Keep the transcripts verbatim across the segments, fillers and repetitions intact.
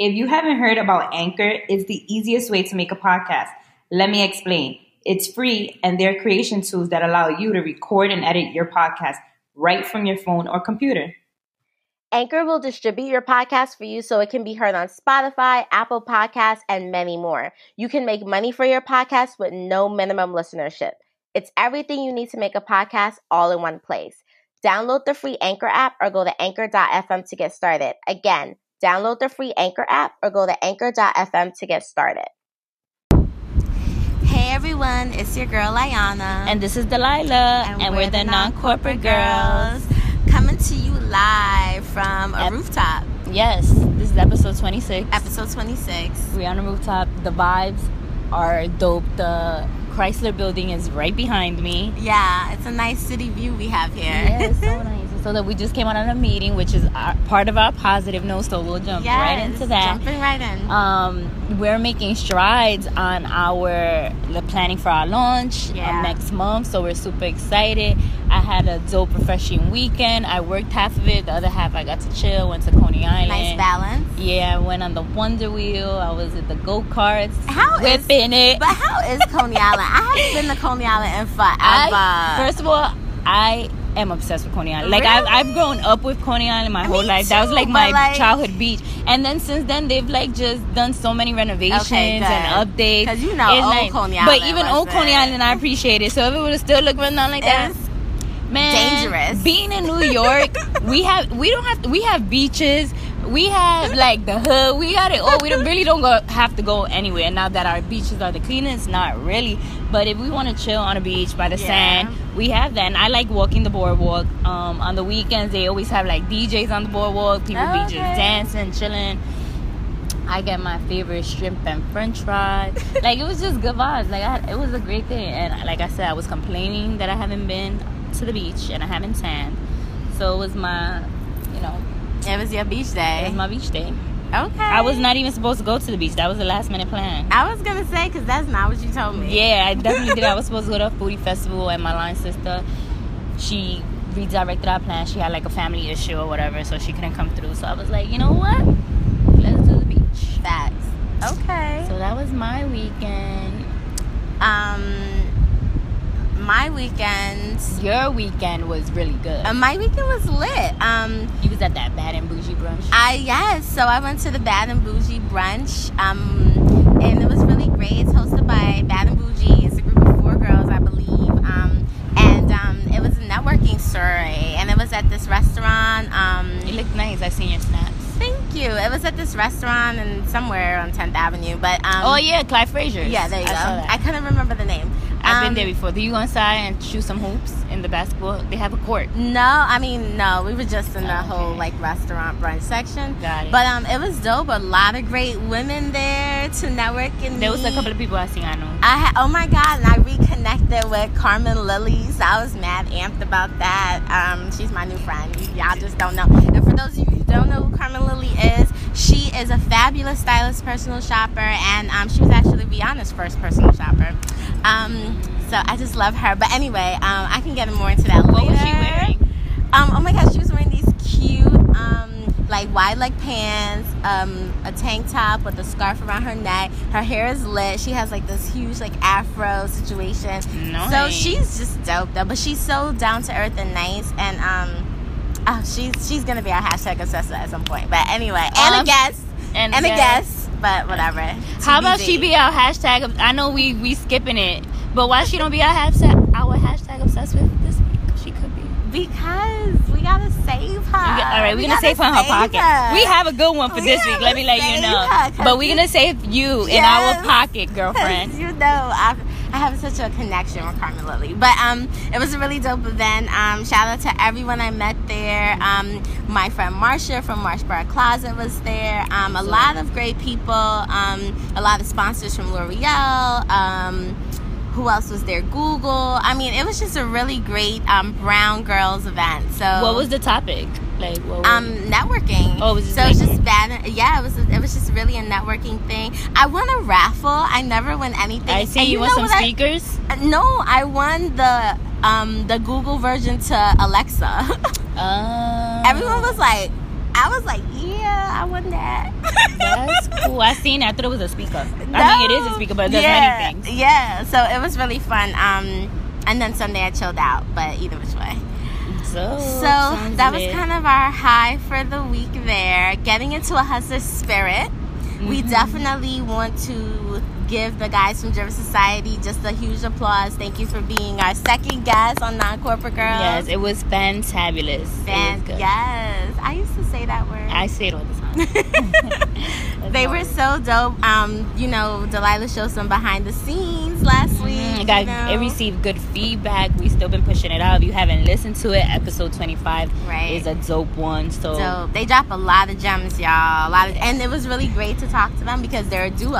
If you haven't heard about Anchor, it's the easiest way to make a podcast. Let me explain. It's free, and there are creation tools that allow you to record and edit your podcast right from your phone or computer. Anchor will distribute your podcast for you so it can be heard on Spotify, Apple Podcasts, and many more. You can make money for your podcast with no minimum listenership. It's everything you need to make a podcast all in one place. Download the free Anchor app or go to anchor dot f m to get started. Again, download the free Anchor app or go to anchor dot f m to get started. Hey everyone, it's your girl Ayana. And this is Delilah. And, and we're, we're the, the Non-Corporate, Non-Corporate Girls. Coming to you live from a Ep- rooftop. Yes, this is episode twenty-six. Episode twenty-six. We're on a rooftop. The vibes are dope. The Chrysler Building is right behind me. Yeah, it's a nice city view we have here. Yeah, it's so nice. So that we just came out on a meeting, which is our, part of our positive note, so we'll jump yes, right into that. Jumping right in. Um, we're making strides on our the planning for our launch yeah. uh, next month, so we're super excited. I had a dope, refreshing weekend. I worked half of it. The other half, I got to chill. Went to Coney Island. Nice balance. Yeah, I went on the Wonder Wheel. I was at the go-karts. How whipping is, it. But how is Coney Island? I haven't been to Coney Island in forever. I, first of all, I am obsessed with Coney Island. Like, really? I've, I've grown up with Coney Island my I whole life. Too, that was, like, my like, childhood beach. And then since then, they've, like, just done so many renovations okay, and updates. Because you know it's old like, Coney Island. But even old it? Coney Island, I appreciate it. So if it would have still looked around like that... Man, dangerous. Being in New York, we have we don't have to, we have beaches, we have like the hood, we got it all. We don't, really don't go, have to go anywhere now that our beaches are the cleanest. Not really, but if we want to chill on a beach by the yeah. sand, we have that. And I like walking the boardwalk. Um, on the weekends they always have like D Js on the boardwalk. People oh, be just okay. dancing, chilling. I get my favorite shrimp and french fries. Like it was just good vibes. Like I, it was a great day. And like I said, I was complaining that I haven't been to the beach and I haven't tanned, so it was my, you know, it was your beach day. It was my beach day. Okay. I was not even supposed to go to the beach. That was a last minute plan. I was gonna say because that's not what you told me. Yeah, I definitely did. I was supposed to go to a foodie festival, and my line sister, she redirected our plan. She had like a family issue or whatever, so she couldn't come through. So I was like, you know what? Let's do the beach. Facts. Okay. So that was my weekend. Um. My weekend. Your weekend was really good. Uh, my weekend was lit. Um, you was at that Bad and Bougie brunch. I yes. So I went to the Bad and Bougie brunch, um, and it was really great. It's hosted by Bad and Bougie. It's a group of four girls, I believe. Um, and um, it was a networking story, and it was at this restaurant. Um, it looked nice. I've seen your snaps. Thank you. It was at this restaurant and somewhere on tenth Avenue, but um, oh yeah, Clive Frazier's. Yeah, there you I go. Saw that. I couldn't remember the name. I've been there before. Do you go inside and shoot some hoops in the basketball? They have a court. No, I mean, no. We were just in the okay. whole, like, restaurant brunch section. Got it. But um, it was dope. A lot of great women there to network and There meet. was a couple of people I seen, I know. I ha- oh, my God. And I reconnected with Carmen Lilly. So I was mad amped about that. Um, she's my new friend. Y'all just don't know. And for those of you who don't know who Carmen Lilly is, she is a fabulous stylist, personal shopper. And um, she was actually Rihanna's first personal shopper. Um, so I just love her. But anyway, um, I can get more into that later. What was she wearing? Um, oh my gosh, she was wearing these cute, um, like wide leg pants, um, a tank top with a scarf around her neck. Her hair is lit. She has like this huge like afro situation. Nice. So she's just dope though. But she's so down to earth and nice. And um, oh, she's she's gonna be our hashtag obsessor at some point. But anyway, and um, a guest, and, and a guest. But whatever. How about she be our hashtag? I know we we skipping it, but why she don't be our hashtag? Our hashtag obsessed with this week. She could be because we gotta save her. Got, all right, we're we gonna save her in her pocket. Her. We have a good one for we this week. Let me let you know. Her, but we're gonna save you yes, in our pocket, girlfriend. You know, I I have such a connection with Carmen Lilly. But um, it was a really dope event. Um, shout out to everyone I met there. Um, my friend Marsha from Marsh Bar Closet was there. Um, a lot of great people. Um, a lot of sponsors from L'Oreal. Um, who else was there? Google. I mean, it was just a really great um, brown girls event. So what was the topic? Like what was um, networking. Oh, it was just so it was just bad. Yeah, it was. It was just really a networking thing. I won a raffle. I never win anything. I see. And you won some speakers. I, no, I won the um, the Google version to Alexa. Oh. Everyone was like, I was like, yeah, I won that. That's cool. I seen it. I thought it was a speaker. No. I mean, it is a speaker, but it does yeah. many things. Yeah, so it was really fun. Um, and then Sunday I chilled out, but either which way. So, so that was it. Kind of our high for the week there. Getting into a hustler spirit. Mm-hmm. We definitely want to give the guys from Drift Society just a huge applause. Thank you for being our second guest on Non-Corporate Girls. Yes, it was fantabulous. Fan- it was yes. I used to say that word. I say it all the time. They were so dope. Um, you know, Delilah showed some behind the scenes last mm-hmm. week. Got, you know? It received good feedback. We've still been pushing it out. If you haven't listened to it, episode twenty-five right. is a dope one. So dope. They drop a lot of gems, y'all. A lot of, and it was really great to talk to them because they're a duo.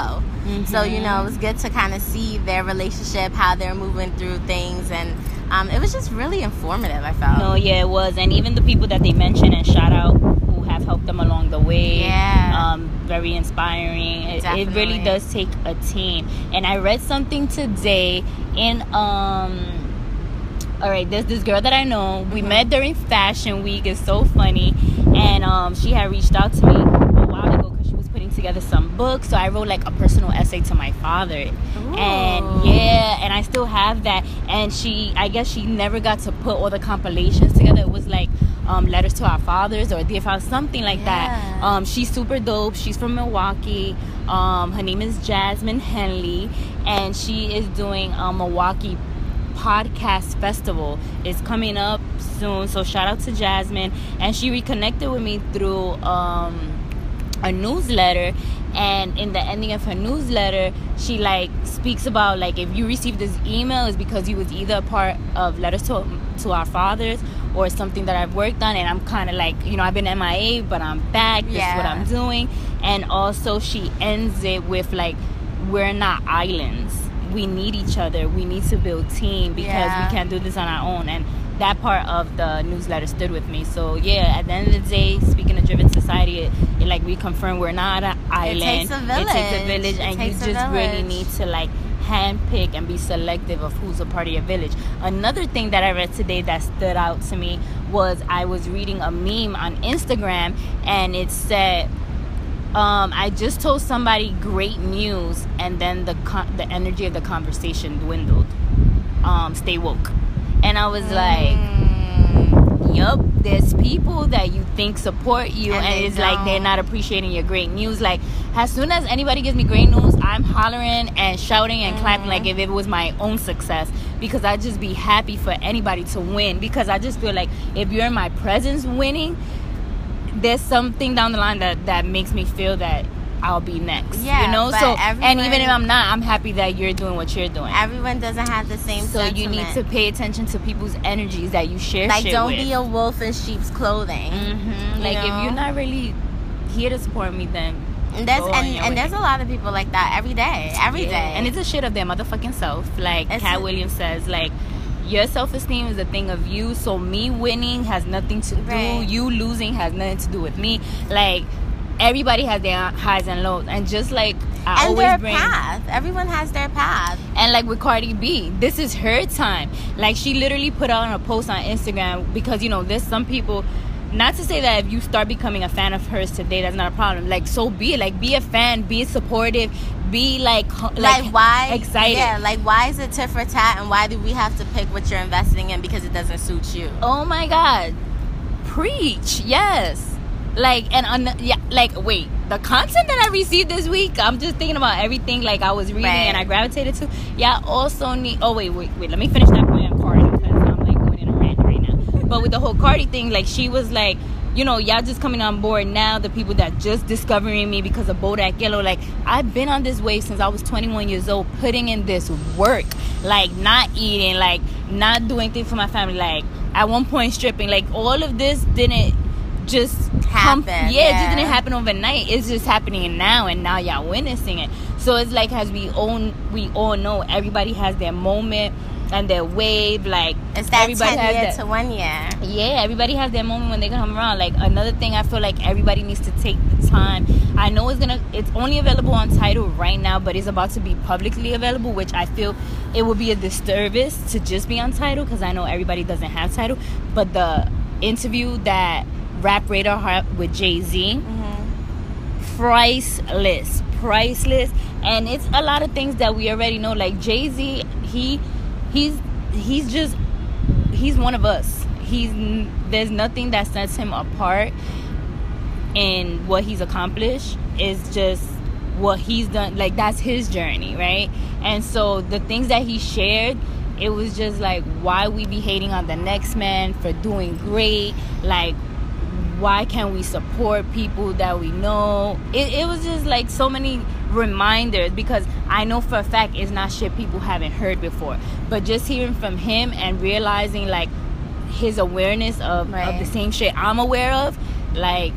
Mm-hmm. So, you know, it was good to kind of see their relationship, how they're moving through things. And um, it was just really informative, I felt. No, yeah, it was. And even the people that they mentioned and shout out who have helped them along the way. Yeah. Um, very inspiring. It, it really does take a team. And I read something today in... Um, all right, there's this girl that I know. We mm-hmm. met during Fashion Week. It's so funny. And um, she had reached out to me together some books, so I wrote like a personal essay to my father. Ooh. And yeah, and I still have that. And she, I guess she never got to put all the compilations together. It was like um, Letters to Our Fathers or D F L, something like yeah. that. Um, she's super dope. She's from Milwaukee. Um, her name is Jasmine Henley, and she is doing a Milwaukee podcast festival. It's coming up soon, so shout out to Jasmine. And she reconnected with me through um a newsletter, and in the ending of her newsletter she like speaks about like if you received this email is because you was either a part of Letters to, to Our Fathers or something that I've worked on, and I'm kind of like, you know, I've been M I A but I'm back, this yeah. is what I'm doing. And also she ends it with like, we're not islands, we need each other, we need to build team because yeah. we can't do this on our own. And that part of the newsletter stood with me. So yeah, at the end of the day, speaking of Driven Society, it, it like we confirm we're not an island. It takes a village. It takes a village, it and you just village. really need to like handpick and be selective of who's a part of your village. Another thing that I read today that stood out to me was I was reading a meme on Instagram, and it said, um, "I just told somebody great news, and then the con- the energy of the conversation dwindled." Um, stay woke. And I was like, mm. yup, there's people that you think support you, and, and it's don't. like they're not appreciating your great news. Like, as soon as anybody gives me great news, I'm hollering and shouting and mm. clapping like if it was my own success, because I'd just be happy for anybody to win, because I just feel like if you're in my presence winning, there's something down the line that, that makes me feel that I'll be next. Yeah, you know. So, and even if I'm not, I'm happy that you're doing what you're doing. Everyone doesn't have the same. So sentiment. You need to pay attention to people's energies that you share. Like, shit don't with. be a wolf in sheep's clothing. Mm-hmm. Like, know? If you're not really here to support me, then. And there's and, and there's a lot of people like that every day, every yeah. day. And it's a shit of their motherfucking self. Like it's Cat a- Williams says, like. Your self-esteem is a thing of you, so me winning has nothing to do. Right. You losing has nothing to do with me. Like. Everybody has their highs and lows, and just like I and always their bring path. Everyone has their path. And like with Cardi B, this is her time. Like, she literally put out a post on Instagram because, you know, there's some people. Not to say that if you start becoming a fan of hers today, that's not a problem. Like, so be it. Like, be a fan, be supportive, be like like, like why excited. Yeah, like why is it tit for tat, and why do we have to pick what you're investing in because it doesn't suit you? Oh my God, preach. Yes. Like, and un- yeah, like, wait, the content that I received this week, I'm just thinking about everything, like, I was reading right. and I gravitated to. Yeah, I also need, oh, wait, wait, wait, let me finish that point on Cardi, because I'm, like, going in a rant right now. But with the whole Cardi thing, like, she was, like, you know, y'all just coming on board now, the people that just discovering me because of Bodak Yellow. Like, I've been on this wave since I was twenty-one years old, putting in this work. Like, not eating, like, not doing things for my family. Like, at one point, stripping. Like, all of this didn't just happen. Comp- yeah, yeah, it just didn't happen overnight. It's just happening now, and now y'all witnessing it. So it's like, as we own, we all know, everybody has their moment and their wave. Like, it's that everybody ten has year that, to one year. Yeah, everybody has their moment when they come around. Like, another thing, I feel like everybody needs to take the time. I know it's gonna, it's only available on Tidal right now, but it's about to be publicly available, which I feel it would be a disservice to just be on Tidal, because I know everybody doesn't have Tidal. But the interview that Rap Radar with Jay-Z, mm-hmm. priceless, priceless. And it's a lot of things that we already know. Like Jay-Z, he, he's, he's just, he's one of us. He's, there's nothing that sets him apart. And what he's accomplished is just what he's done. Like, that's his journey, right? And so the things that he shared, it was just like, why we be hating on the next man for doing great? Like, why can't we support people that we know? It, it was just like so many reminders, because I know for a fact it's not shit people haven't heard before. But just hearing from him and realizing like his awareness of, right. of the same shit I'm aware of, like...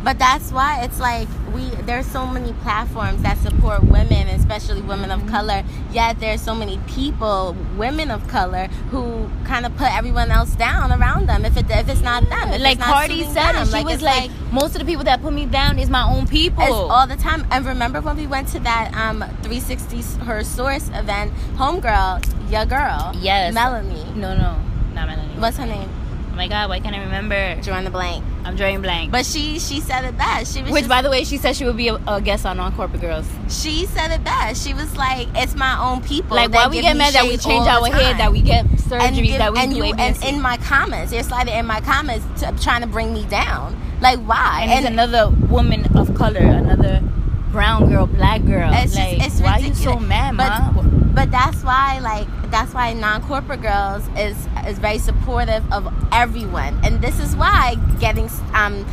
But that's why it's like we there's so many platforms that support women, especially women of color. Yet there's so many people, women of color, who kind of put everyone else down around them if it if it's not them. If like Cardi said, them. She like, was like, like, most of the people that put me down is my own people. It's all the time. And remember when we went to that um, three sixty Her Source event? Homegirl, your girl, yes, Melanie. No, no, not Melanie. What's her name? Oh my God, why can't I remember? Drawing the blank. I'm drawing blank. But she she said it best. She was Which, just, by the way, she said she would be a, a guest on Non-Corporate Girls. She said it best. She was like, it's my own people. Like, why we get mad that we change our hair, that we get surgeries, that we and do you, and in my comments, they're sliding in my comments to, trying to bring me down. Like, why? And, and it's another woman of color, another brown girl, black girl. It's like, just, it's why ridiculous. Are you so mad, Ma? But, But that's why, like, that's why Non-Corporate Girls is is very supportive of everyone, and this is why getting um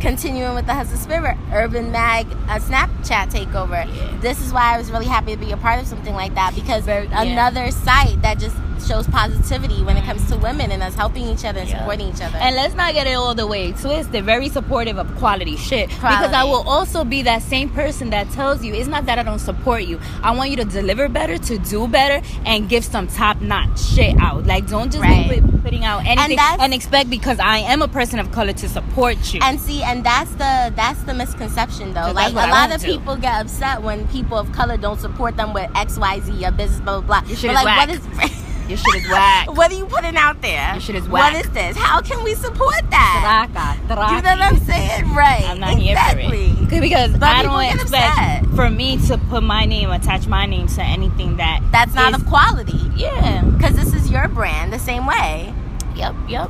continuing with the Hustle Spirit, Urban Mag, a Snapchat takeover. Yeah. This is why I was really happy to be a part of something like that, because very, yeah. another site that just shows positivity when it comes to women and us helping each other and yeah. supporting each other. And let's not get it all the way twisted. They're very supportive of quality shit. Quality. Because I will also be that same person that tells you, it's not that I don't support you. I want you to deliver better, to do better, and give some top-notch shit out. Like, don't just right. be putting out anything and, and expect, because I am a person of color, to support you. And see, and that's the that's the misconception, though. Like, a I lot of to. people get upset when people of color don't support them with X, Y, Z, your business, blah, blah, blah. Your shit but, is like, whack. What is... Your shit is whack. What are you putting out there? Your shit is whack. What is this? How can we support that? Traca, traca. You know what I'm saying? Right. I'm not exactly. here for it. Because but I don't expect for me to put my name, attach my name to anything that... That's not is, of quality. Yeah. Because this is your brand the same way. Yep, yep.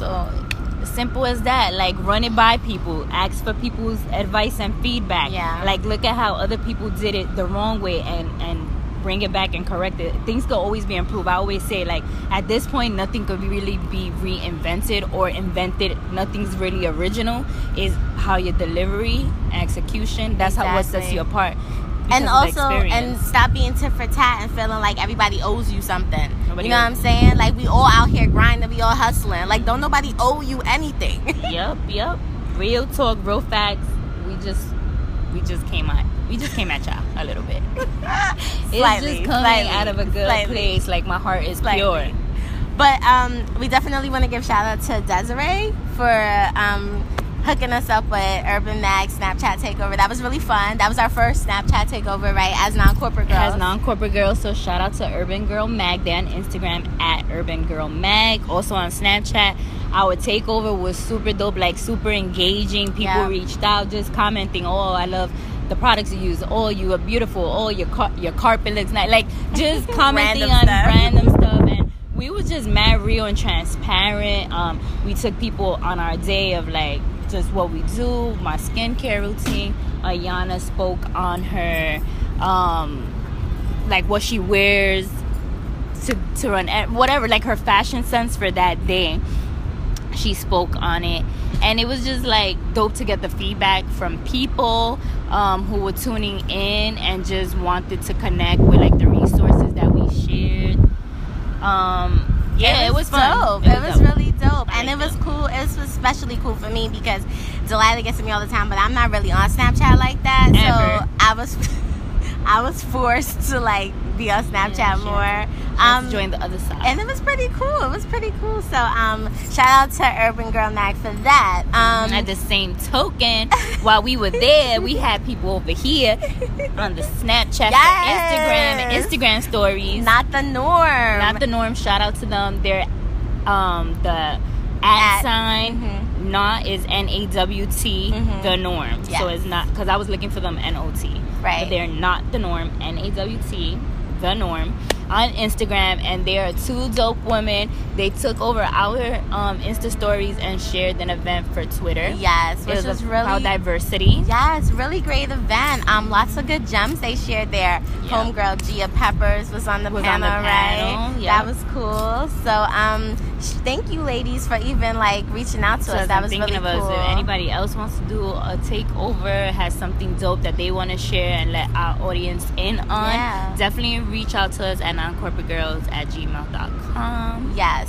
So, simple as that. Like, run it by people. Ask for people's advice and feedback. Yeah. Like, look at how other people did it the wrong way and... and bring it back and correct it. Things could always be improved. I always say, like, at this point, nothing could really be reinvented or invented. Nothing's really original. Is how your delivery, execution, that's exactly. how what sets you apart. And also, and stop being tit for tat and feeling like everybody owes you something. Nobody you know owes. What I'm saying? Like, we all out here grinding, we all hustling. Like, don't nobody owe you anything. Yep, yep. Real talk, real facts. We just, we just came out. We just came at y'all a little bit. It's slightly, just coming slightly, out of a good slightly. place. Like, my heart is slightly. pure. But um, we definitely want to give shout out to Desiree for um, hooking us up with Urban Mag Snapchat Takeover. That was really fun. That was our first Snapchat Takeover, right? As Non-Corporate Girls. As Non-Corporate Girls. So shout out to Urban Girl Mag. They're on Instagram at Urban Girl Mag. Also on Snapchat. Our takeover was super dope. Like, super engaging. People yeah. reached out, just commenting. Oh, I love the products you use. Oh, you are beautiful. Oh, your car- your carpet looks nice. Like, just commenting random on stuff. random stuff. And we were just mad real and transparent. Um, we took people on our day of, like, just what we do, my skincare routine. Ayana spoke on her, um, like, what she wears to, to run, whatever, like, her fashion sense for that day. She spoke on it. And it was just, like, dope to get the feedback from people um, who were tuning in and just wanted to connect with, like, the resources that we shared. Um, yeah, it was, it was dope. It, it was, was dope. really dope. I and like it was them. cool. It was especially cool for me because Delilah gets to me all the time, but I'm not really on Snapchat like that. Ever. So I was I was forced to, like, be on Snapchat yeah, sure. more. Um, join the other side, and it was pretty cool. It was pretty cool. So, um, shout out to Urban Girl Mag for that. Um, at the same token, while we were there, we had people over here on the Snapchat, yes! Instagram, and Instagram stories. Not the norm. Not the norm. Shout out to them. They're um, the at, at sign. Mm-hmm. Nawt is N A W T, mm-hmm. the norm. Yes. So it's not, because I was looking for them N O T. Right. But they're Nawt the Norm, N A W T, the norm, on Instagram. And they are two dope women. They took over our um, Insta stories and shared an event for Twitter. Yes, which it was, was really about diversity. Yes, really great event. Um, lots of good gems they shared there. Yep. Homegirl Gia Peppers was on the was panel, on the panel. Right? Yep. That was cool. So um, thank you, ladies, for even like reaching out to so us. That I'm was thinking really of cool. Us. If anybody else wants to do a takeover, has something dope that they want to share and let our audience in on, yeah. definitely reach out to us at non corporate girls at gmail dot com. Yes.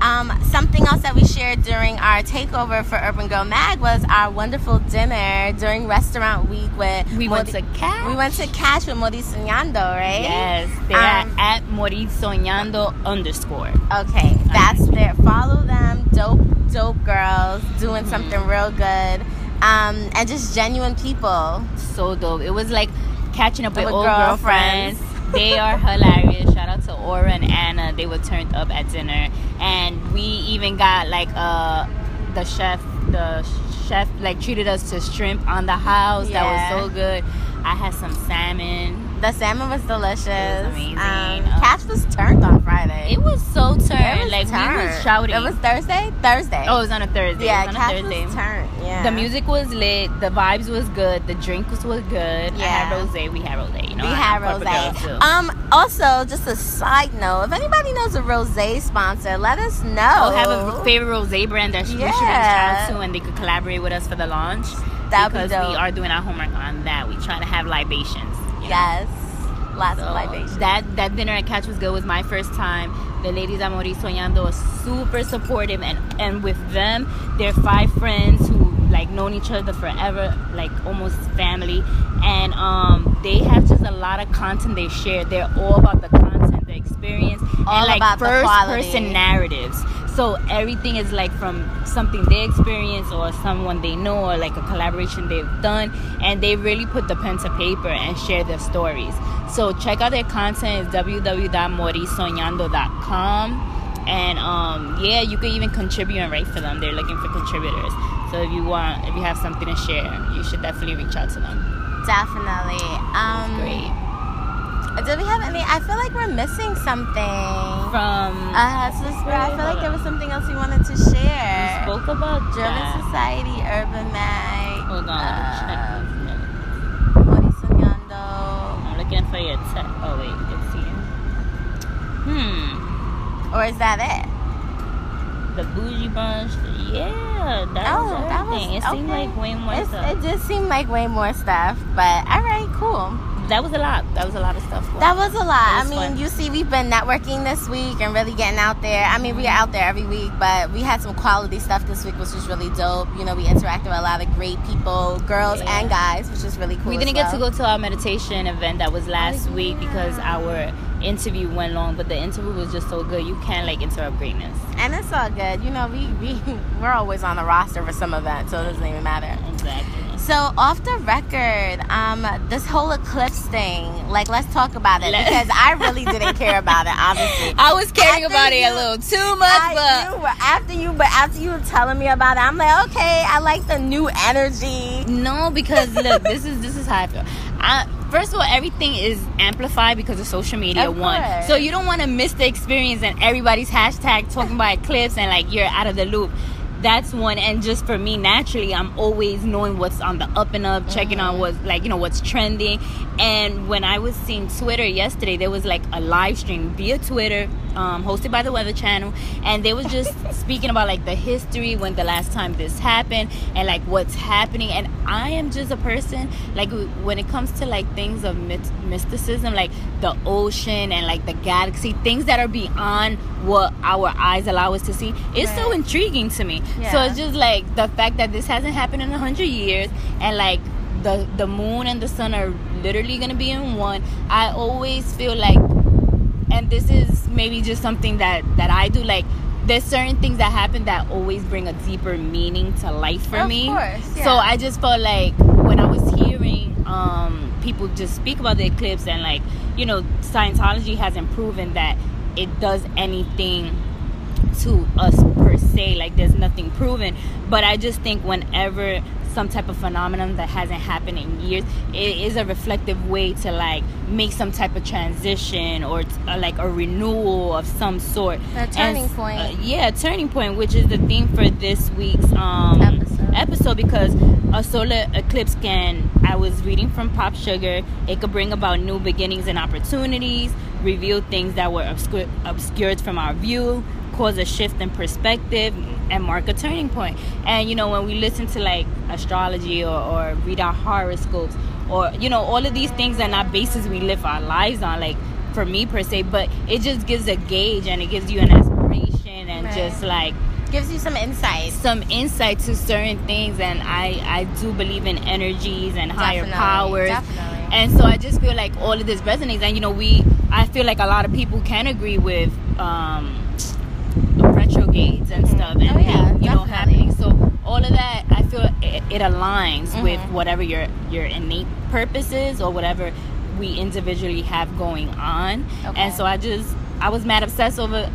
Um, something else that we shared during our takeover for Urban Girl Mag was our wonderful dinner during Restaurant Week with... We Mauri- went to Catch. We went to Catch with Maurizio Nando, right? Yes. They um, are at Maurizio Nando underscore. Okay. That's um, their... Follow them. Dope, dope girls doing mm-hmm. something real good. Um, and just genuine people. So dope. It was like catching up with, with old girlfriends. girlfriends. They are hilarious. Shout out to Aura and Anna. They were turned up at dinner, and we even got like uh the chef the chef like treated us to shrimp on the house. Yeah. That was so good. I had some salmon. The salmon was delicious. It was amazing. Um, um, Catch was turned on Friday. It was so turned. Was like turned. We was shouting. It was Thursday. Thursday. Oh, it was on a Thursday. Yeah, it was on Catch a Thursday. Was turned. Yeah. The music was lit. The vibes was good. The drinks was good. Yeah. I had rosé. We had rosé. You know, we I had, had rosé. Um. Also, just a side note. If anybody knows a rosé sponsor, let us know. Oh, have a favorite rosé brand that you yeah. should reach out to, and they could collaborate with us for the launch. That because be dope. We are doing our homework on that. We try to have libations. Yes, lots so, of libations. That that dinner at Catch was good. It was my first time. The ladies at Maurizio Nando were super supportive, and, and with them, their five friends who like known each other forever, like almost family, and um, they have just a lot of content they share. They're all about the content, the experience, all and like about first the person narratives. So everything is like from something they experience or someone they know or like a collaboration they've done, and they really put the pen to paper and share their stories. So check out their content. It's w w w dot maurizio nando dot com, and um, yeah, you can even contribute and write for them. They're looking for contributors. So if you want, if you have something to share, you should definitely reach out to them. Definitely. Um, That's great. Do we have any? I feel like we're missing something. From uh, so where, I feel like there was something else we wanted to share. We spoke about Drift Society, Urban Mag. Hold on, let me check these minutes. Maurizio Nando. I'm looking for your text. Oh wait, it's here. Hmm. Or is that it? The Bougie Bunch. Yeah, that oh, was everything. That was, it seemed okay. like way more it's, stuff. It just seemed like way more stuff. But all right, cool. That was a lot. That was a lot of stuff. Wow. That was a lot. Was I mean, fun. You see, we've been networking this week and really getting out there. I mean, we are out there every week, but we had some quality stuff this week, which was really dope. You know, we interacted with a lot of great people, girls yeah. and guys, which is really cool. We didn't get well. to go to our meditation event that was last oh, yeah. week because our interview went long, but the interview was just so good. You can't, like, interrupt greatness. And it's all good. You know, we, we, we're always on the roster for some event, so it doesn't even matter. Exactly. So, off the record, um, this whole eclipse thing, like, let's talk about it, because I really didn't care about it, obviously. I was caring after about you, it a little too much, I but... Knew, after you, but after you were telling me about it, I'm like, okay, I like the new energy. No, because, look, this is this is how I feel. I... First of all, everything is amplified because of social media, of one. So you don't want to miss the experience and everybody's hashtag talking about eclipse and, like, you're out of the loop. That's one. And just for me, naturally, I'm always knowing what's on the up and up, checking mm-hmm. on what's, like, you know, what's trending. And when I was seeing Twitter yesterday, there was, like, a live stream via Twitter um, hosted by the Weather Channel. And they was just speaking about, like, the history, when the last time this happened, and, like, what's happening. And I am just a person, like, when it comes to, like, things of myth- mysticism, like the ocean and, like, the galaxy, things that are beyond what our eyes allow us to see, it's right. so intriguing to me. Yeah. So it's just like the fact that this hasn't happened in a hundred years, and like the the moon and the sun are literally gonna be in one. I always feel like, and this is maybe just something that that I do, like there's certain things that happen that always bring a deeper meaning to life for of me. Course, yeah. So I just felt like when I was hearing um, people just speak about the eclipse, and like, you know, Scientology hasn't proven that it does anything to us per se. say like there's nothing proven, but I just think whenever some type of phenomenon that hasn't happened in years, it is a reflective way to like make some type of transition or t- uh, like a renewal of some sort. A turning and, point. Uh, yeah, a turning point, which is the theme for this week's um, episode. episode because a solar eclipse can, I was reading from Pop Sugar, it could bring about new beginnings and opportunities, reveal things that were obscur- obscured from our view, cause a shift in perspective, and mark a turning point. And you know, when we listen to like astrology or, or read our horoscopes, or you know, all of these things are not bases we live our lives on, like for me per se, but it just gives a gauge and it gives you an aspiration and right. just like gives you some insight some insight to certain things. And I I do believe in energies and higher definitely, powers definitely. And so I just feel like all of this resonates. And you know, we I feel like a lot of people can agree with um retrogrades and mm-hmm. stuff and oh, yeah, things, you know, happening. So all of that, I feel it, it aligns mm-hmm. with whatever your your innate purpose is or whatever we individually have going on. Okay. And so I just I was mad obsessed over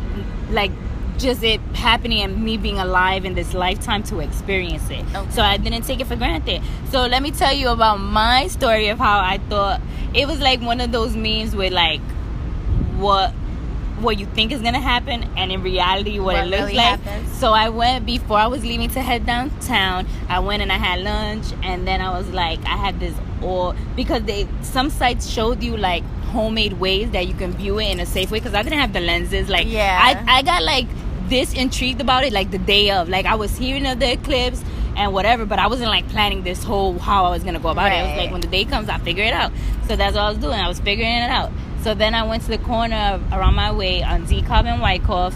like just it happening and me being alive in this lifetime to experience it. Okay. So I didn't take it for granted. So let me tell you about my story of how I thought it was like one of those memes with like what what you think is gonna happen and in reality what, what it looks really like happens. So I went before I was leaving to head downtown. I went and I had lunch, and then I was like, I had this all because they some sites showed you like homemade ways that you can view it in a safe way, because I didn't have the lenses like yeah I, I got like this intrigued about it like the day of, like I was hearing of the eclipse and whatever, but I wasn't like planning this whole how I was gonna go about right. it. I was like, when the day comes I'll figure it out. So that's what I was doing. I was figuring it out. So then I went to the corner of, around my way on D-Cobb and Wyckoff,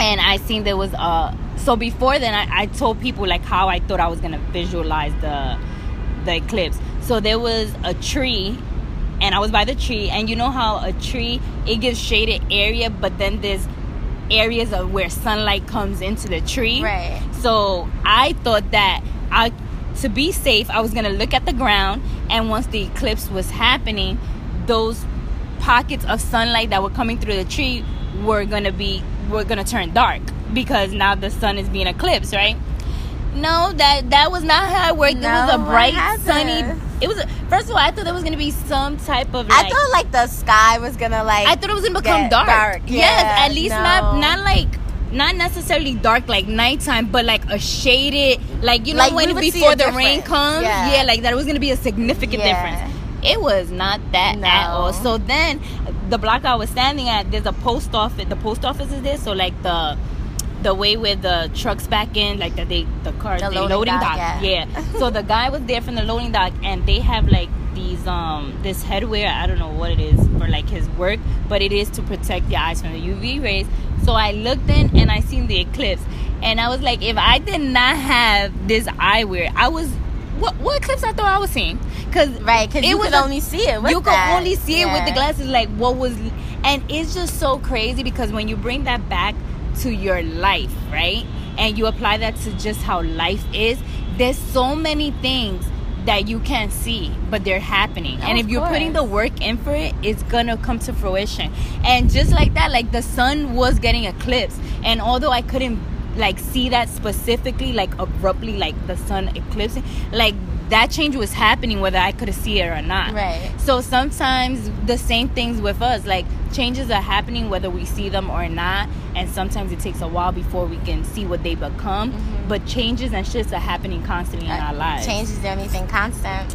and I seen there was a... So before then, I, I told people, like, how I thought I was going to visualize the the eclipse. So there was a tree, and I was by the tree, and you know how a tree, it gives shaded area, but then there's areas of where sunlight comes into the tree. Right. So I thought that I, to be safe, I was going to look at the ground, and once the eclipse was happening, those... pockets of sunlight that were coming through the tree were gonna be were gonna turn dark because now the sun is being eclipsed, right? No, that that was not how it worked. No, it was a bright, sunny. It was a, first of all, I thought there was gonna be some type of. Like, I thought like the sky was gonna like. I thought it was gonna become dark. dark. Yeah, yes, at least no. not not like. Not necessarily dark like nighttime, but like a shaded, like you know like when before the rain comes. Yeah. yeah, like that was gonna be a significant yeah. difference. It was not that no. at all. So then, the block I was standing at, there's a post office. The post office is there, so like the the way where the trucks back in, like that they the cars the loading, loading dock. dock. Yeah. yeah. So the guy was there from the loading dock, and they have like these um this headwear. I don't know what it is for like his work, but it is to protect your eyes from the U V rays. So I looked in and I seen the eclipse, and I was like, if I did not have this eyewear, I was. What, what eclipse I thought I was seeing? Cause right, because you could a, only see it with You that. could only see yeah. it with the glasses. Like, what was... And it's just so crazy because when you bring that back to your life, right? And you apply that to just how life is, there's so many things that you can't see, but they're happening. Oh, and if you're course. putting the work in for it, it's going to come to fruition. And just like that, like, the sun was getting eclipsed. And although I couldn't... like see that specifically, like abruptly, like the sun eclipsing, like that change was happening whether I could see it or not. Right. So sometimes the same things with us, like changes are happening whether we see them or not, and sometimes it takes a while before we can see what they become. Mm-hmm. But changes and shifts are happening constantly in uh, our lives. Change is the only thing constant.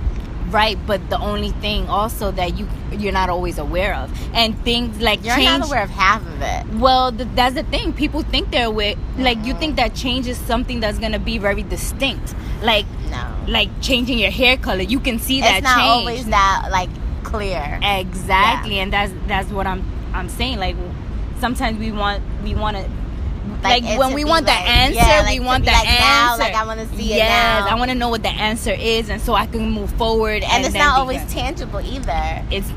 Right, but the only thing also that you you're not always aware of, and things like you're change, not aware of half of it. Well, th- that's the thing. People think they're aware. Mm-hmm. Like you think that change is something that's gonna be very distinct. Like no, like changing your hair color, you can see it's that. It's not change. Always that like clear. Exactly, yeah. And that's that's what I'm I'm saying. Like sometimes we want we want to. Like, like when we want like, the answer, yeah, like we want the like answer. Now, like I want to see it yes, now. I want to know what the answer is, and so I can move forward. And, and it's not always that. tangible either. It's,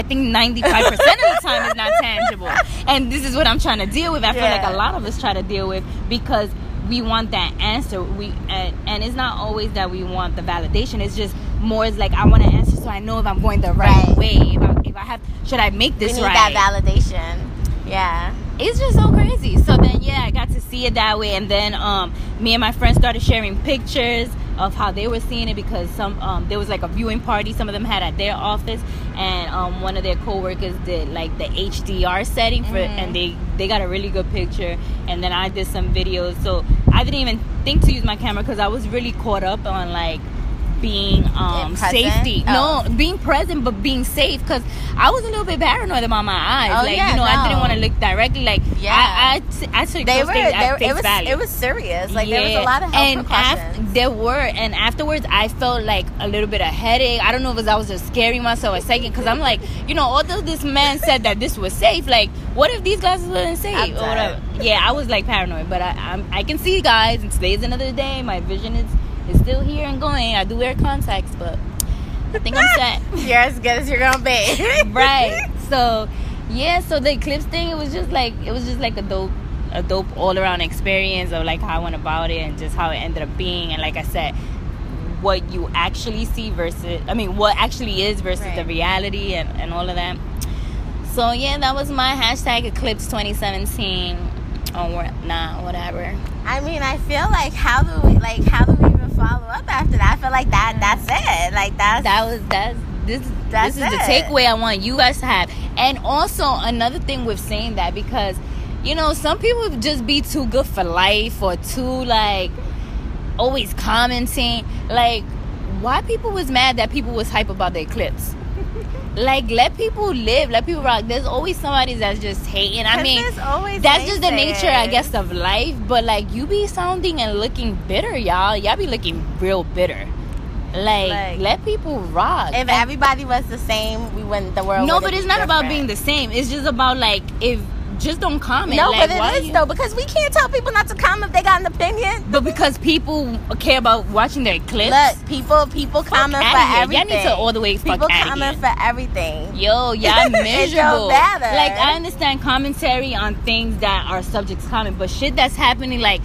I think, ninety-five percent of the time it's not tangible. And this is what I'm trying to deal with. I feel yeah. like a lot of us try to deal with because we want that answer. We and, and it's not always that we want the validation. It's just more is like I want an answer so I know if I'm going the right, right. way. If I, if I have, should I make this right? We need right? that validation. Yeah. It's just so crazy. So then, yeah, I got to see it that way. And then um, me and my friends started sharing pictures of how they were seeing it, because some um, there was like a viewing party some of them had at their office, and um, one of their co-workers did like the H D R setting for, mm-hmm. and they, they got a really good picture. And then I did some videos. So I didn't even think to use my camera because I was really caught up on like being um safety oh. no being present but being safe, because I was a little bit paranoid about my eyes. oh, like yeah, you know no. I didn't want to look directly, like yeah I, I, I took they those were, things at face value. It was serious, like yeah. there was a lot of health and precautions af- there were and afterwards I felt like a little bit of headache. I don't know if it was, I was just scaring myself a second, because I'm like, you know, although this man said that this was safe, like what if these glasses weren't safe or whatever. Yeah, I was like paranoid, but I I'm, I can see, guys, and today's another day. My vision is It's still here and going. I do wear contacts, but I think I'm set. You're as good as you're gonna be. Right. So, yeah. So the eclipse thing, it was just like it was just like a dope, a dope all around experience of like how I went about it and just how it ended up being. And like I said, what you actually see versus, I mean, what actually is versus right. the reality and, and all of that. So yeah, that was my hashtag Eclipse twenty seventeen or nah, whatever. I mean, I feel like how do we like how do we even follow up after that? I feel like that that's it. Like that's that was that's this that's this is it. The takeaway I want you guys to have. And also another thing with saying that, because you know some people just be too good for life or too like always commenting. Like why people was mad that people was hype about the eclipse? Like let people live, let people rock. There's always somebody that's just hating. I mean, that's just the nature, I guess, of life. But like you be sounding and looking bitter, y'all. Y'all be looking real bitter. Like, like let people rock. If and, everybody was the same, we wouldn't. The world. No, but it's not different. About being the same. It's just about like if. Just don't comment. No, like, but it is you... though, because we can't tell people not to comment if they got an opinion. But because people care about watching their clips. Look, people, people fuck comment for here. Everything. Y'all need to all the way fuck people comment here. For everything. Yo, y'all miserable. Like I understand commentary on things that our subjects comment, but shit that's happening, like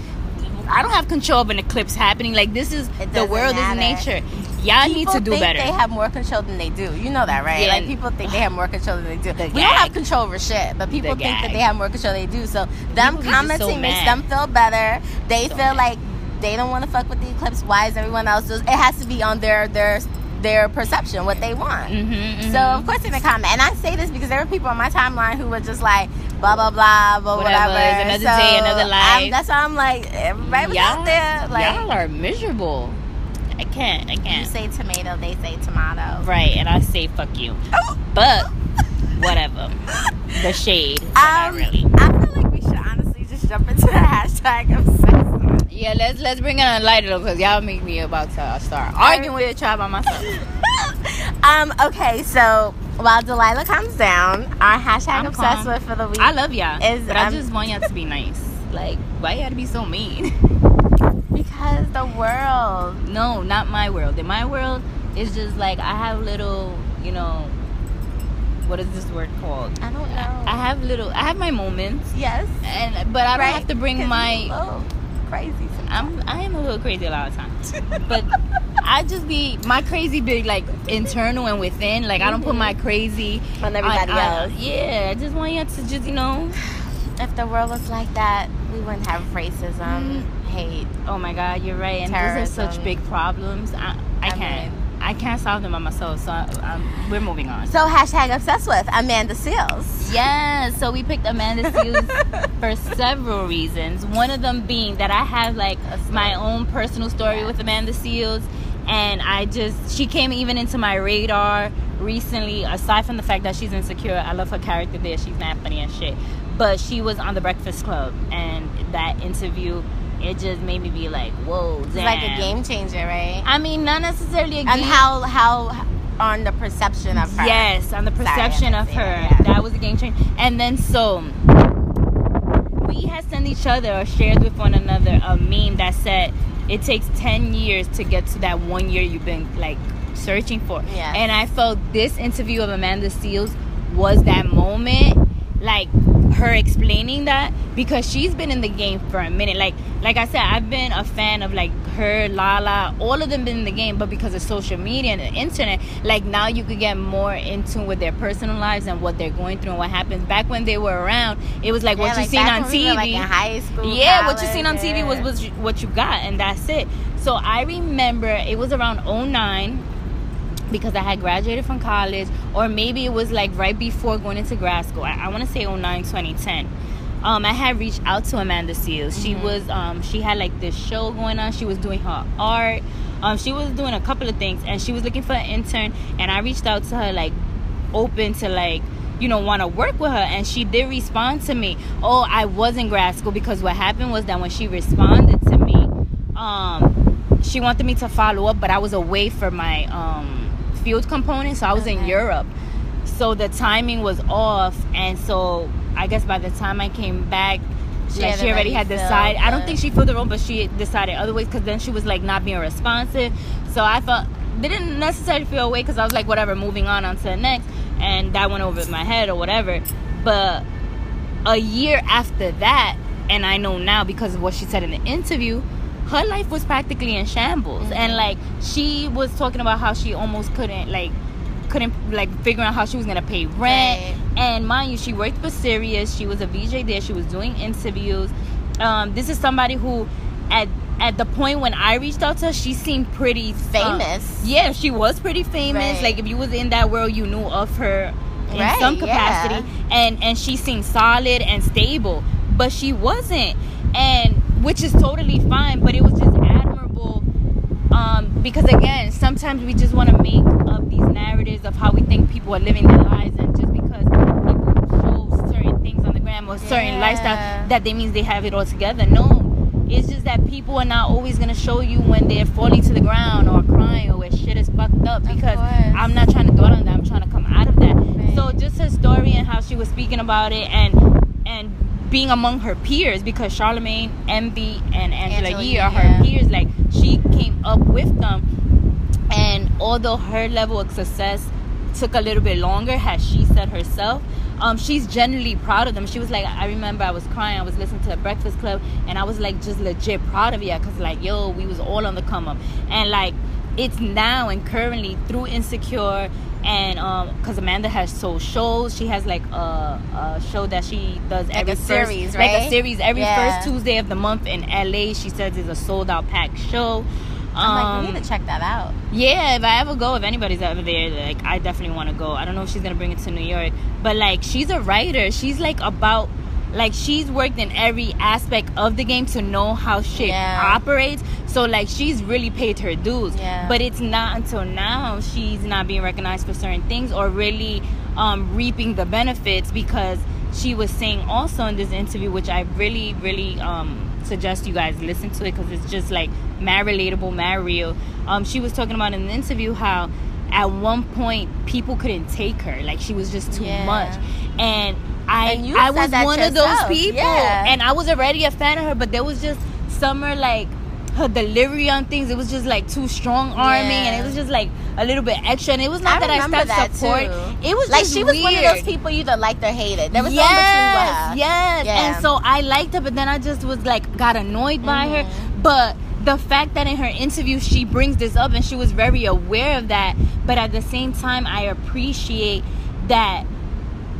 I don't have control of an eclipse happening. Like this is the world matter. Is nature. Y'all people need to do think better. They have more control than they do. You know that, right? Yeah. Like people think they have more control than they do. The we gag. Don't have control over shit, but people the think gag. That they have more control than they do. So them people commenting so makes them feel better. They so feel mad. Like they don't want to fuck with the eclipse. Why is everyone else? Just, it has to be on their their their perception, what they want. Mm-hmm, mm-hmm. So of course they're gonna comment. And I say this because there were people on my timeline who were just like. Blah blah blah, but whatever. whatever. Another so, day, another life. I'm, that's why I'm like, everybody's out there. Like, y'all are miserable. I can't. I can't. You say tomato, they say tomato. Right, and I say fuck you. Oh. But whatever. The shade. Um, not really. I feel like we should honestly just jump into the hashtag obsessed. Yeah, let's let's bring it on lighter though, because y'all make me about to start arguing with a tribe by myself. um. Okay, so. While Delilah calms down, our hashtag I'm obsessed calm. With for the week. I love y'all, is, but um, I just want y'all to be nice. Like, why y'all to be so mean? Because the world. No, not my world. In my world, it's just like I have little, you know, what is this word called? I don't know. I, I have little. I have my moments. Yes. And but I don't right. have to bring my. Oh, crazy. I'm. I am a little crazy a lot of times, but. I just be my crazy be like internal and within. Like I don't put my crazy on everybody I, else. I, yeah, I just want you to just you know. If the world was like that, we wouldn't have racism, mm. hate. Oh my God, you're right. And terrorism. These are such big problems. I, I, I can't. Mean, I can't solve them by myself. So I, I'm, we're moving on. So hashtag obsessed with Amanda Seales. Yeah. So we picked Amanda Seales for several reasons. One of them being that I have like my own personal story yeah. with Amanda Seales. And I just, she came even into my radar recently, aside from the fact that she's Insecure. I love her character there. She's not funny as shit. But she was on The Breakfast Club. And that interview, it just made me be like, whoa, damn. It's like a game changer, right? I mean, not necessarily a game changer. And how, how, on the perception of her. Yes, on the perception Sorry, of her. That, yeah. that was a game changer. And then so, we had sent each other or shared with one another a meme that said, it takes ten years to get to that one year you've been, like, searching for. Yeah. And I felt this interview of Amanda Seales was that moment. Like, her explaining that, because she's been in the game for a minute. Like like I said, I've been a fan of like her, Lala, all of them been in the game, but because of social media and the internet, like now you could get more in tune with their personal lives and what they're going through and what happens. Back when they were around, it was like yeah, what like you seen on T V. We were, like, in high school, yeah, college, what you seen on yeah. T V was, was what you got, and that's it. So I remember it was around oh nine, because I had graduated from college, or maybe it was like right before going into grad school. I, I want to say oh nine, twenty ten. Um, I had reached out to Amanda Seales. Mm-hmm. She was, um, she had like this show going on. She was doing her art. Um, she was doing a couple of things, and she was looking for an intern. And I reached out to her, like, open to like, you know, want to work with her. And she did respond to me. Oh, I was in grad school, because what happened was that when she responded to me, um, she wanted me to follow up, but I was away for my um. field component, so I was okay. in Europe, so the timing was off, and so I guess by the time I came back, she, like, she already had decided. I don't think she filled the role, but she decided otherwise, because then she was like not being responsive. So I felt, didn't necessarily feel away, because I was like, whatever, moving on on to the next, and that went over my head or whatever. But a year after that, and I know now because of what she said in the interview, her life was practically in shambles. Mm-hmm. And like she was talking about how she almost couldn't like couldn't like figure out how she was gonna pay rent. Right. And mind you, she worked for Sirius, she was a V J there, she was doing interviews. Um, this is somebody who at at the point when I reached out to her, she seemed pretty famous. Um, yeah, she was pretty famous. Right. Like if you was in that world, you knew of her in right, some capacity. Yeah. And and she seemed solid and stable, but she wasn't. And which is totally fine, but it was just admirable, um, because again, sometimes we just want to make up these narratives of how we think people are living their lives, and just because people show certain things on the gram or certain yeah. lifestyle, that they means they have it all together. No, it's just that people are not always going to show you when they're falling to the ground or crying or where shit is fucked up, because I'm not trying to dwell on that, I'm trying to come out of that. Right. So just her story and how she was speaking about it, and and being among her peers, because Charlamagne, Envy, and Angela, Angela Yee are her yeah. peers. Like she came up with them, and although her level of success took a little bit longer, as she said herself, um, she's generally proud of them. She was like, I remember I was crying, I was listening to The Breakfast Club, and I was like just legit proud of ya, because like yo, we was all on the come up, and like it's now and currently through Insecure. And um, because Amanda has sold shows, she has like a, a show that she does like every a series, first, right? Like a series every yeah. first Tuesday of the month in L A. She says it's a sold out packed show. Um, I'm like, we need to check that out. Yeah, if I ever go, if anybody's ever there, like I definitely want to go. I don't know if she's gonna bring it to New York, but like she's a writer. She's like about. Like, she's worked in every aspect of the game to know how shit yeah. operates. So, like, she's really paid her dues. Yeah. But it's not until now she's not being recognized for certain things or really um, reaping the benefits, because she was saying also in this interview, which I really, really um, suggest you guys listen to it, because it's just, like, mad relatable, mad real. Um, she was talking about in the interview how at one point people couldn't take her. Like, she was just too yeah. much. And... I and you I was one yourself. Of those people, yeah. and I was already a fan of her, but there was just summer like her delivery on things. It was just like too strong arming, yeah. and it was just like a little bit extra. And it was not I that I stopped support. Too. It was like just she was weird. One of those people you either liked or hated. There was yes, no between. Yes, yeah. And so I liked her, but then I just was like got annoyed by mm-hmm. her. But the fact that in her interview she brings this up, and she was very aware of that, but at the same time I appreciate that.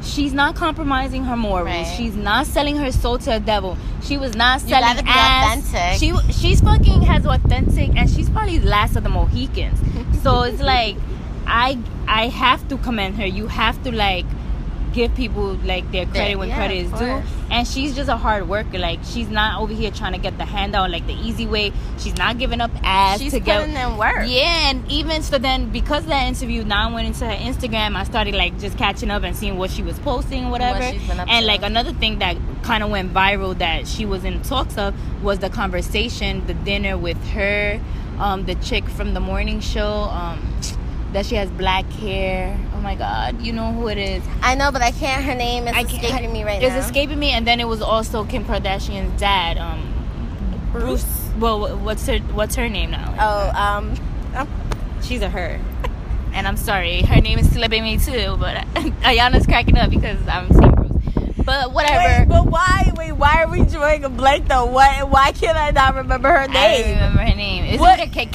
She's not compromising her morals. Right. She's not selling her soul to a devil. She was not selling you gotta be ass. Authentic. She she's fucking has authentic, and she's probably the last of the Mohicans. So it's like, I I have to commend her. You have to like give people like their credit when yeah, credit is due. And she's just a hard worker. Like she's not over here trying to get the handout like the easy way. She's not giving up ass. She's to putting get, in work. Yeah, and even so then because of that interview, now I went into her Instagram. I started like just catching up and seeing what she was posting or whatever. What she's been up and to. Like another thing that kind of went viral that she was in talks of was the conversation, the dinner with her, um, the chick from The Morning Show. Um, That she has black hair. Oh my God, you know who it is. I know, but I can't. Her name is I escaping her, me right it's now. It's escaping me, and then it was also Kim Kardashian's dad, um, Bruce. Bruce. Well, what's her what's her name now? Oh, um, oh. She's a her, and I'm sorry, her name is slipping me too. But Ayana's cracking up because I'm seeing Bruce. but whatever. Wait, but why? Wait, why are we drawing a blank though? What? Why can't I not remember her name? I don't remember her name. It's what? Caitlin.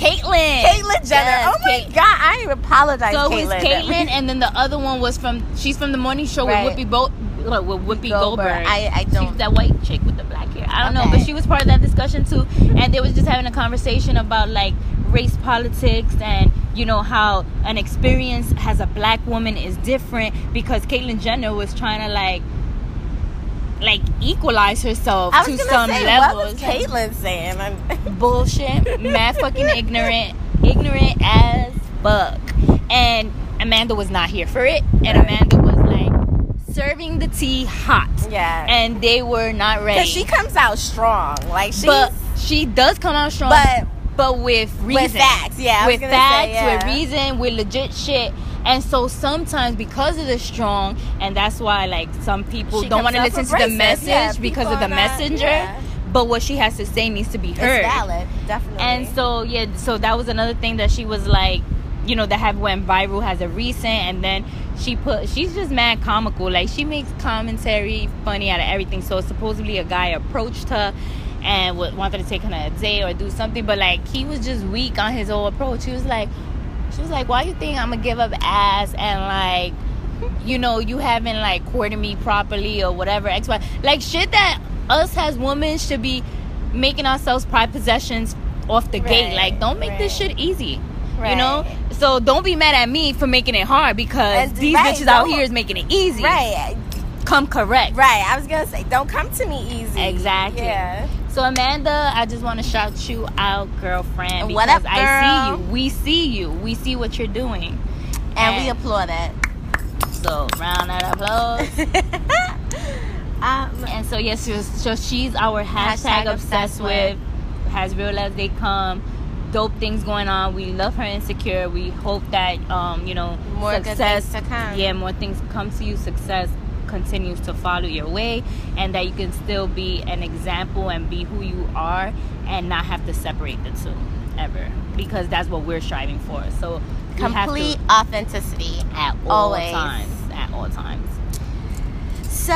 Caitlin Jenner. Yes, oh my Caitlin. God, I didn't even apologize. So it was Caitlin, and then the other one was from. She's from The Morning Show right. with Whoopi Bo- like, with Whoopi Goldberg. Goldberg. I, I don't. She's that white chick with the black hair. I don't okay. know, but she was part of that discussion too, and they was just having a conversation about like race politics and. You know how an experience as a black woman is different because Caitlyn Jenner was trying to like, like equalize herself to some say, levels. What was Caitlyn saying? I'm- Bullshit, mad fucking ignorant, ignorant as fuck. And Amanda was not here for it. And Amanda was like serving the tea hot. Yeah. And they were not ready. Cause she comes out strong, like she. But she does come out strong. But. But with reason. With facts, yeah. With facts, say, yeah. with reason, with legit shit. And so sometimes because of the strong, and that's why, like, some people she don't want to listen to the message yeah, because of the not, messenger. Yeah. But what she has to say needs to be heard. It's valid, definitely. And so, yeah, so that was another thing that she was like, you know, that have went viral has a recent. And then she put, she's just mad comical. Like, she makes commentary funny out of everything. So supposedly a guy approached her. And wanted to take her on a date or do something, but like he was just weak on his whole approach. He was like, she was like, "Why you think I'm gonna give up ass and like, you know, you haven't like courted me properly or whatever X Y like shit that us as women should be making ourselves pride possessions off the right, gate. Like, don't make right. this shit easy, right. you know. So don't be mad at me for making it hard because That's these right, bitches out here is making it easy, right? Come correct, right? I was gonna say, don't come to me easy, exactly. Yeah. So, Amanda, I just want to shout you out, girlfriend. Because what up, girl? I see you. We see you. We see what you're doing. And, and we applaud that. So, round of applause. um, and so, yes, yeah, so, so she's our hashtag, hashtag obsessed with. with. Has real as they come. Dope things going on. We love her Insecure. We hope that, um, you know, more success. Good things to come. Yeah, more things come to you. Success continues to follow your way, and that you can still be an example and be who you are and not have to separate the two ever, because that's what we're striving for. So complete authenticity at all times, at all times. So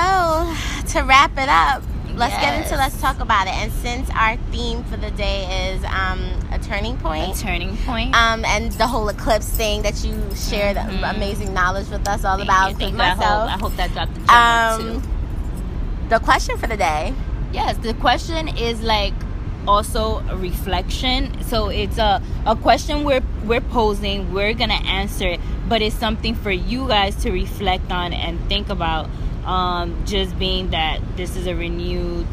to wrap it up, let's yes. get into let's talk about it. And since our theme for the day is um a turning point, a turning point, um and the whole eclipse thing that you shared mm-hmm. amazing knowledge with us all Thank about. You. Thank you. Myself. I hope, I hope that dropped the gem um, too. The question for the day. Yes, the question is like also a reflection. So it's a a question we're we're posing. We're gonna answer it, but it's something for you guys to reflect on and think about. Um, just being that this is a renewed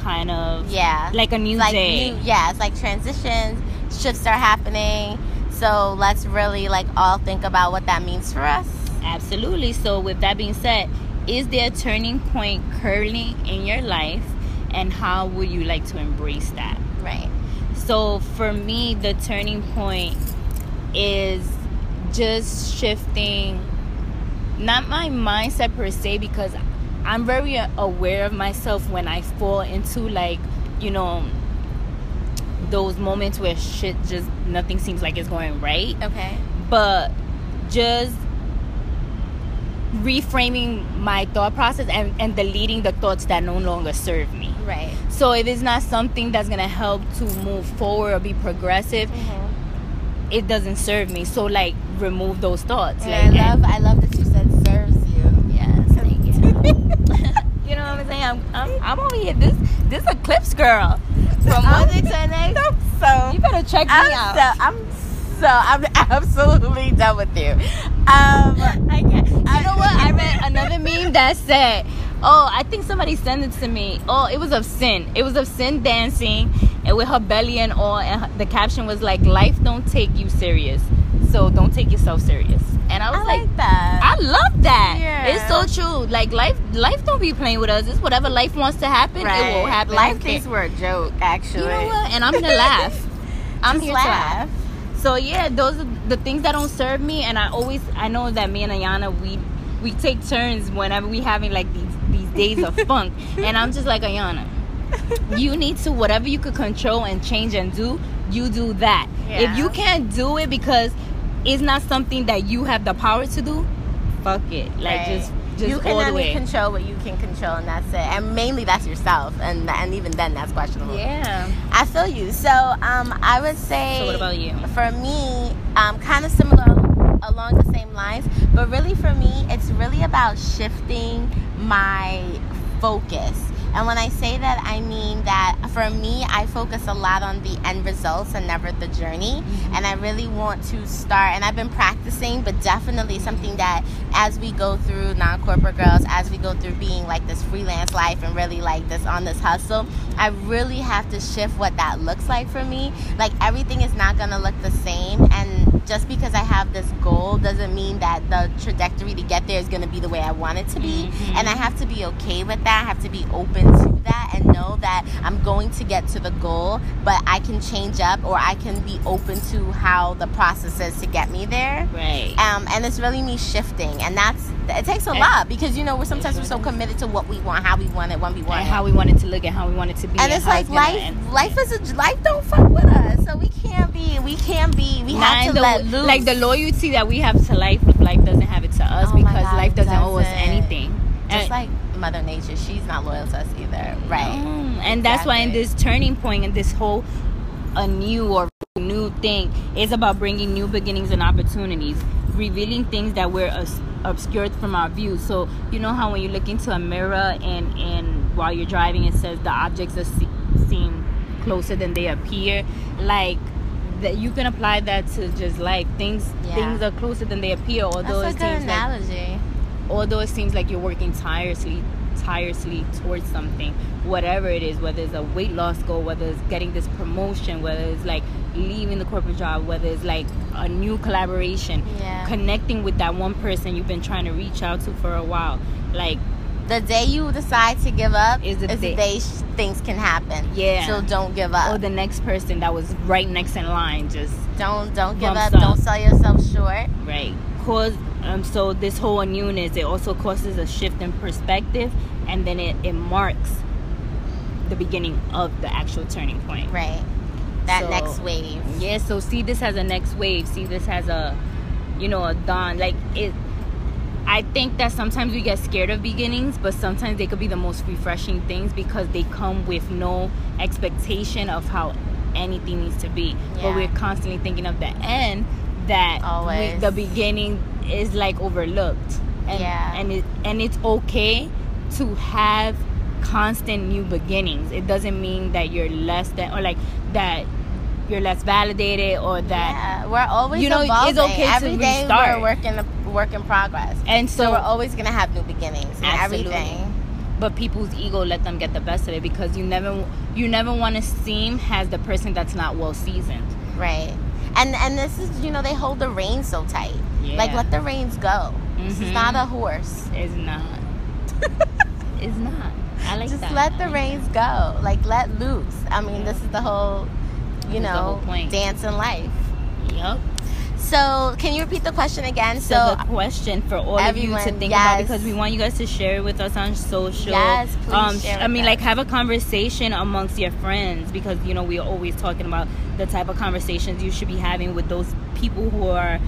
kind of yeah, like a new like day. New, yeah, it's like transitions, shifts are happening. So let's really like all think about what that means for us. Absolutely. So with that being said, is there a turning point currently in your life, and how would you like to embrace that? Right. So for me, the turning point is just shifting. Not my mindset per se, because I'm very aware of myself when I fall into, like, you know, those moments where shit just, nothing seems like it's going right. Okay. But just reframing my thought process and, and deleting the thoughts that no longer serve me. Right. So if it's not something that's going to help to move forward or be progressive, mm-hmm. it doesn't serve me. So, like, remove those thoughts. And like, I love, and, I love that you said serves you. Yes, thank you. You know what I'm saying? I'm, I'm, I'm over here. This, this eclipse girl. From one day to the next. So you better check me I'm out. So, I'm so I'm absolutely done with you. Um, I can't. You I, know what? I read another meme that said, "Oh, I think somebody sent it to me. Oh, it was of Sin. It was of Sin dancing and with her belly and all. And her, the caption was like, "Life don't take you serious." So don't take yourself serious. And I was I like, like that. I love that. Yeah. It's so true. Like life life don't be playing with us. It's whatever life wants to happen, right. It will happen. Life thinks we're a joke, actually. You know what? And I'm gonna laugh. I'm Just here laugh. to laugh. So yeah, those are the things that don't serve me, and I always I know that me and Ayana we we take turns whenever we having like these, these days of funk. And I'm just like, Ayana, you need to whatever you could control and change and do, you do that. Yeah. If you can't do it because it's not something that you have the power to do, fuck it. Like, right. just Just you can all the only way. Control what you can control, and that's it. And mainly that's yourself, and and even then that's questionable. Yeah. I feel you. So um, I would say. So what about you? For me, um, kind of similar along the same lines, but really for me, it's really about shifting my focus. And when I say that, I mean that for me, I focus a lot on the end results and never the journey. And I really want to start, and I've been practicing, but definitely something that as we go through Non-Corporate Girls, as we go through being like this freelance life and really like this on this hustle, I really have to shift what that looks like for me. Like everything is not going to look the same. And just because I have this goal doesn't mean that the trajectory to get there is going to be the way I want it to be. Mm-hmm. And I have to be okay with that. I have to be open to that and know that I'm going to get to the goal, but I can change up or I can be open to how the process is to get me there. Right. Um, and it's really me shifting, and that's it takes a and lot because you know we're sometimes we're so committed to what we want, how we want it, when we want and it, how we want it to look, and how we want it to be. And, and it's like it's life. Life is a life. Don't fuck with us, so we can't be. We can't be. We have to the, let loose. Like the loyalty that we have to life, life doesn't have it to us oh because God, life doesn't owe us anything. Just and, like. Mother Nature, she's not loyal to us either, right? Mm, and exactly. That's why in this turning point and this whole a new or new thing is about bringing new beginnings and opportunities, revealing things that were obs- obscured from our view. So you know how when you look into a mirror and and while you're driving it says the objects are see- seem closer than they appear, like that you can apply that to just like things yeah. things are closer than they appear, although that's a good analogy. Like, although it seems like you're working tirelessly tirelessly towards something, whatever it is, whether it's a weight loss goal, whether it's getting this promotion, whether it's like leaving the corporate job, whether it's like a new collaboration, yeah. connecting with that one person you've been trying to reach out to for a while. Like the day you decide to give up is the, is day. the day things can happen. Yeah. So don't give up. Or the next person that was right next in line, just don't don't give up. up. Don't sell yourself short. Right. Cause um, so this whole newness, it also causes a shift in perspective, and then it, it marks the beginning of the actual turning point. Right. That so, next wave. Yeah. So see this as a next wave. See this as a, you know, a dawn. Like it. I think that sometimes we get scared of beginnings, but sometimes they could be the most refreshing things because they come with no expectation of how anything needs to be. Yeah. But we're constantly thinking of the end. That we, the beginning is like overlooked, and yeah. and it and it's okay to have constant new beginnings. It doesn't mean that you're less than or like that you're less validated or that yeah. we're always you know evolving. It's okay every to day restart. We're working a work in progress, and so, so we're always gonna have new beginnings and absolutely. Everything. But people's ego let them get the best of it because you never you never want to seem as the person that's not well seasoned, right? And and this is, you know, they hold the reins so tight. Yeah. Like, let the reins go. Mm-hmm. This is not a horse. It's not. It's not. I like Just that. Just let the like reins that. go. Like, let loose. I mean, yeah. this is the whole, you this know, whole dance in life. Yep. So, can you repeat the question again? So, so the question for all everyone, of you to think yes. about, because we want you guys to share it with us on social. Yes, please um, share I mean, us. Like, have a conversation amongst your friends, because, you know, we're always talking about the type of conversations you should be having with those people who are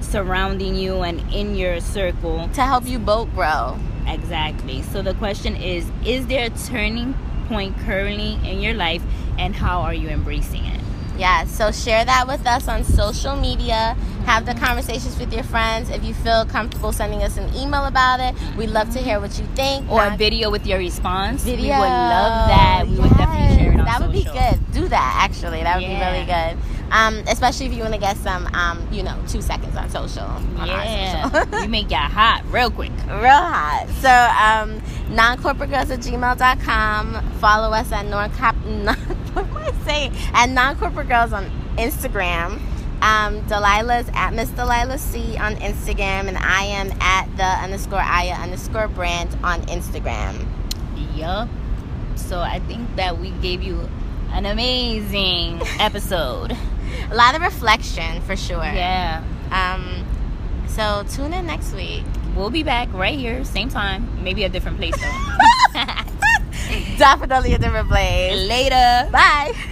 surrounding you and in your circle. To help you both grow. Exactly. So, the question is, is there a turning point currently in your life, and how are you embracing it? Yeah, so share that with us on social media. Have the conversations with your friends. If you feel comfortable sending us an email about it, we'd love to hear what you think. Or Not- a video with your response. Video. We would love that. We yes. would definitely share it on that social. That would be good. Do that, actually. That would yeah. be really good. Um, especially if you want to get some, um, you know, two seconds on social. On yeah. our social. You may get hot real quick. Real hot. So, um, non corporate girls at gmail dot com. Follow us at non-corporate... What am I saying? At Non-Corporate Girls on Instagram. Um, Delilah's at Miss Delilah C on Instagram. And I am at the underscore Aya underscore brand on Instagram. Yup. So I think that we gave you an amazing episode. A lot of reflection for sure. Yeah. Um. So tune in next week. We'll be back right here, same time. Maybe a different place though. Definitely a different place. Later. Bye.